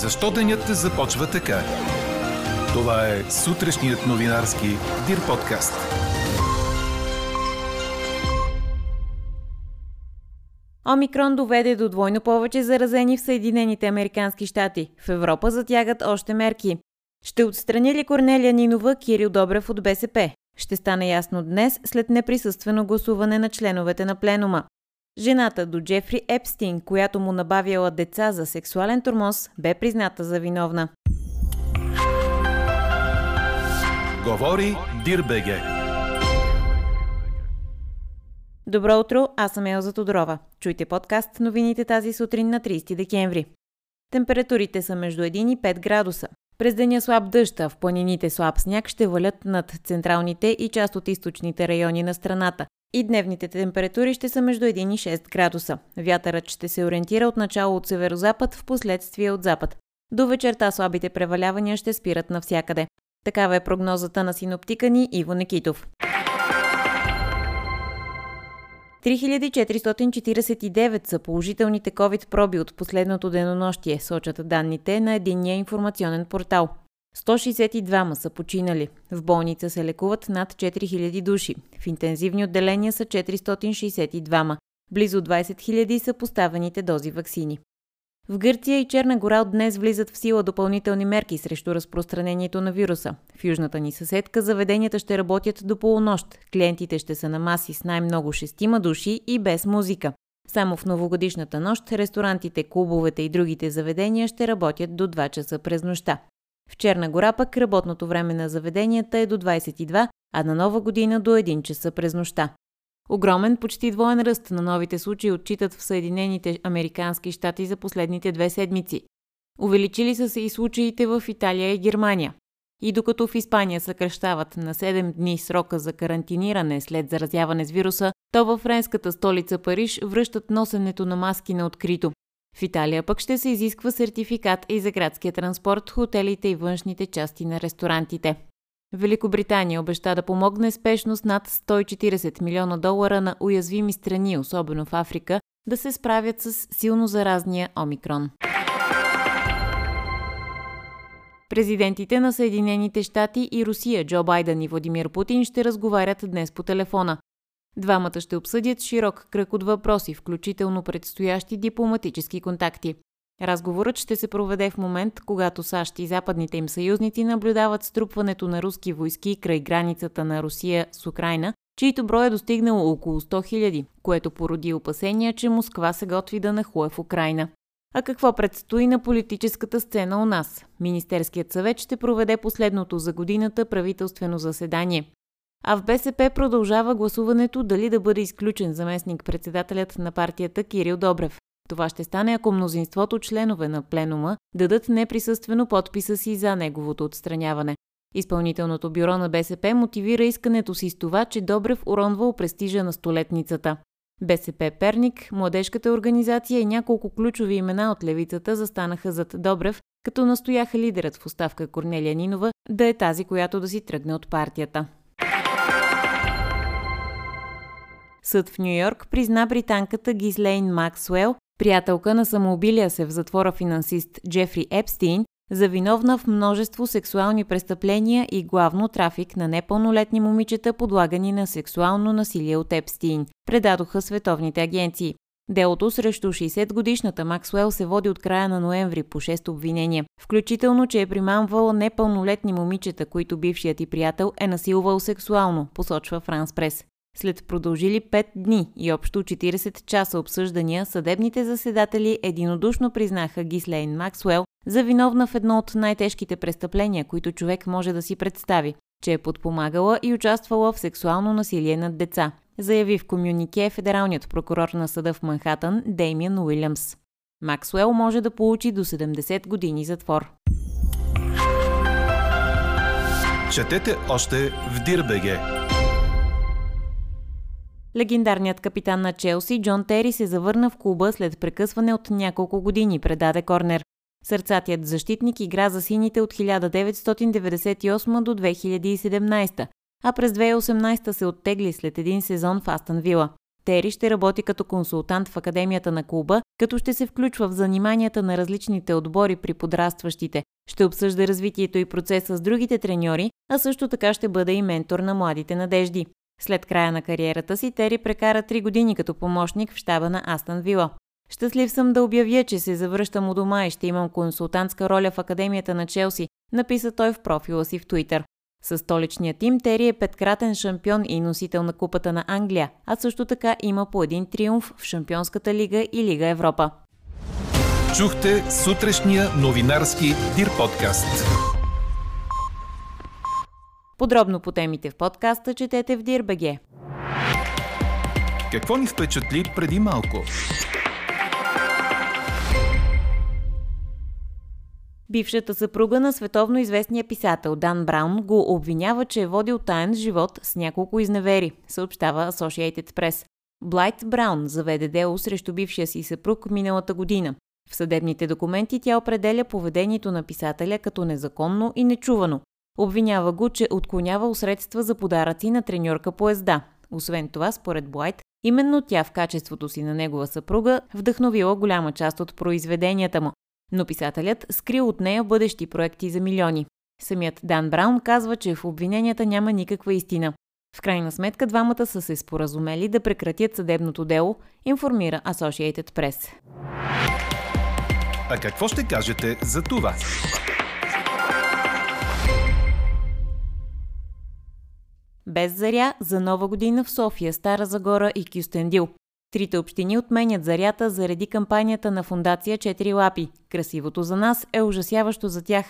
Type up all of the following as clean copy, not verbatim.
Защо денят започва така? Това е сутрешният новинарски Дир подкаст. Омикрон доведе до двойно повече заразени в Съединените американски щати. В Европа затягат още мерки. Ще отстрани ли Корнелия Нинова Кирил Добрев от БСП? Ще стане ясно днес след неприсъствено гласуване на членовете на пленума. Жената до Джефри Епстин, която му набавяла деца за сексуален тормоз, бе призната за виновна. Говори dir.bg. Добро утро, аз съм Елза Тодорова. Чуйте подкаст новините тази сутрин на 30 декември. Температурите са между 1 и 5 градуса. През деня слаб дъжд, в планините слаб сняг ще валят над централните и част от източните райони на страната. И дневните температури ще са между 1 и 6 градуса. Вятърът ще се ориентира от начало от северо-запад, в последствие от запад. До вечерта слабите превалявания ще спират навсякъде. Такава е прогнозата на синоптика ни Иво Никитов. 3449 са положителните COVID проби от последното денонощие, сочат данните на единния информационен портал. 162 са починали. В болница се лекуват над 4000 души. В интензивни отделения са 462. Близо 20 000 са поставените дози ваксини. В Гърция и Черна гора от днес влизат в сила допълнителни мерки срещу разпространението на вируса. В южната ни съседка заведенията ще работят до полунощ. Клиентите ще са на маси с най-много 6 души и без музика. Само в новогодишната нощ ресторантите, клубовете и другите заведения ще работят до 2 часа през нощта. В Черна гора пък работното време на заведенията е до 22, а на Нова година до 1 часа през нощта. Огромен, почти двоен ръст на новите случаи отчитат в Съединените американски щати за последните 2 седмици. Увеличили са се и случаите в Италия и Германия. И докато в Испания съкращават на 7 дни срока за карантиниране след заразяване с вируса, то във френската столица Париж връщат носенето на маски на открито. В Италия пък ще се изисква сертификат и за градския транспорт, хотелите и външните части на ресторантите. Великобритания обеща да помогне спешно с над $140 милиона на уязвими страни, особено в Африка, да се справят с силно заразния Омикрон. Президентите на Съединените щати и Русия Джо Байдън и Владимир Путин ще разговарят днес по телефона. Двамата ще обсъдят широк кръг от въпроси, включително предстоящи дипломатически контакти. Разговорът ще се проведе в момент, когато САЩ и западните им съюзници наблюдават струпването на руски войски край границата на Русия с Украйна, чийто брой е достигнал около 100 000, което породи опасения, че Москва се готви да нахлуе в Украйна. А какво предстои на политическата сцена у нас? Министерският съвет ще проведе последното за годината правителствено заседание. А в БСП продължава гласуването дали да бъде изключен заместник-председателят на партията Кирил Добрев. Това ще стане, ако мнозинството членове на пленума дадат неприсъствено подписа си за неговото отстраняване. Изпълнителното бюро на БСП мотивира искането си с това, че Добрев уронвал престижа на столетницата. БСП Перник, младежката организация и няколко ключови имена от левицата застанаха зад Добрев, като настояха лидерът в оставка Корнелия Нинова да е тази, която да си тръгне от партията. Съд в Ню Йорк призна британката Гислейн Максуел, приятелка на самоубилия се в затвора финансист Джефри Епстин, за виновна в множество сексуални престъпления и главно трафик на непълнолетни момичета, подлагани на сексуално насилие от Епстин, предадоха световните агенции. Делото срещу 60-годишната Максуел се води от края на ноември по 6 обвинения, включително, че е примамвала непълнолетни момичета, които бившият ѝ приятел е насилвал сексуално, посочва Франс Прес. След продължили 5 дни и общо 40 часа обсъждания, съдебните заседатели единодушно признаха Гислейн Максуел за виновна в едно от най-тежките престъпления, които човек може да си представи, че е подпомагала и участвала в сексуално насилие над деца, заяви в комюнике федералният прокурор на съда в Манхатън Деймиан Уилямс. Максуел може да получи до 70 години затвор. Четете още в dir.bg. Легендарният капитан на Челси Джон Тери се завърна в клуба след прекъсване от няколко години, предаде Корнер. Сърцатият защитник игра за сините от 1998 до 2017, а през 2018 се оттегли след един сезон в Астън Вила. Тери ще работи като консултант в Академията на клуба, като ще се включва в заниманията на различните отбори при подрастващите, ще обсъжда развитието и процеса с другите треньори, а също така ще бъде и ментор на младите надежди. След края на кариерата си Тери прекара 3 години като помощник в щаба на Астън Вила. Щастлив съм да обявя, че се завръщам у дома и ще имам консултантска роля в Академията на Челси, написа той в профила си в Twitter. Със столичния тим Тери е 5-кратен шампион и носител на Купата на Англия, а също така има по 1 триумф в Шампионската лига и Лига Европа. Чухте сутрешния новинарски Дир подкаст. Подробно по темите в подкаста четете в dir.bg. Какво ни впечатли преди малко? Бившата съпруга на световно известния писател Дан Браун го обвинява, че е водил таен живот с няколко изневери, съобщава Associated Press. Блайт Браун заведе дело срещу бившия си съпруг миналата година. В съдебните документи тя определя поведението на писателя като незаконно и нечувано. Обвинява го, че отклонявал средства за подаръци на треньорка по езда. Освен това, според Блайт, именно тя в качеството си на негова съпруга вдъхновила голяма част от произведенията му. Но писателят скрил от нея бъдещи проекти за милиони. Самият Дан Браун казва, че в обвиненията няма никаква истина. В крайна сметка двамата са се споразумели да прекратят съдебното дело, информира Associated Press. А какво ще кажете за това? Без заря за Нова година в София, Стара Загора и Кюстендил. Трите общини отменят зарята заради кампанията на фондация Четири лапи. Красивото за нас е ужасяващо за тях.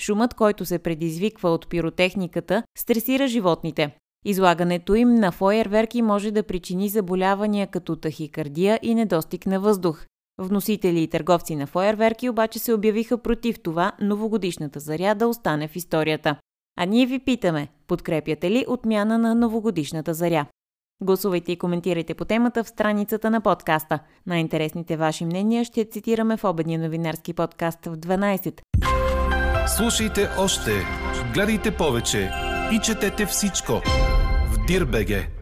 Шумът, който се предизвиква от пиротехниката, стресира животните. Излагането им на фойерверки може да причини заболявания като тахикардия и недостиг на въздух. Вносители и търговци на фойерверки обаче се обявиха против това новогодишната заря да остане в историята. А ние ви питаме, подкрепяте ли отмяна на новогодишната заря? Гласувайте и коментирайте по темата в страницата на подкаста. Най-интересните ваши мнения ще цитираме в обедния новинарски подкаст в 12. Слушайте още, гледайте повече и четете всичко в dir.bg.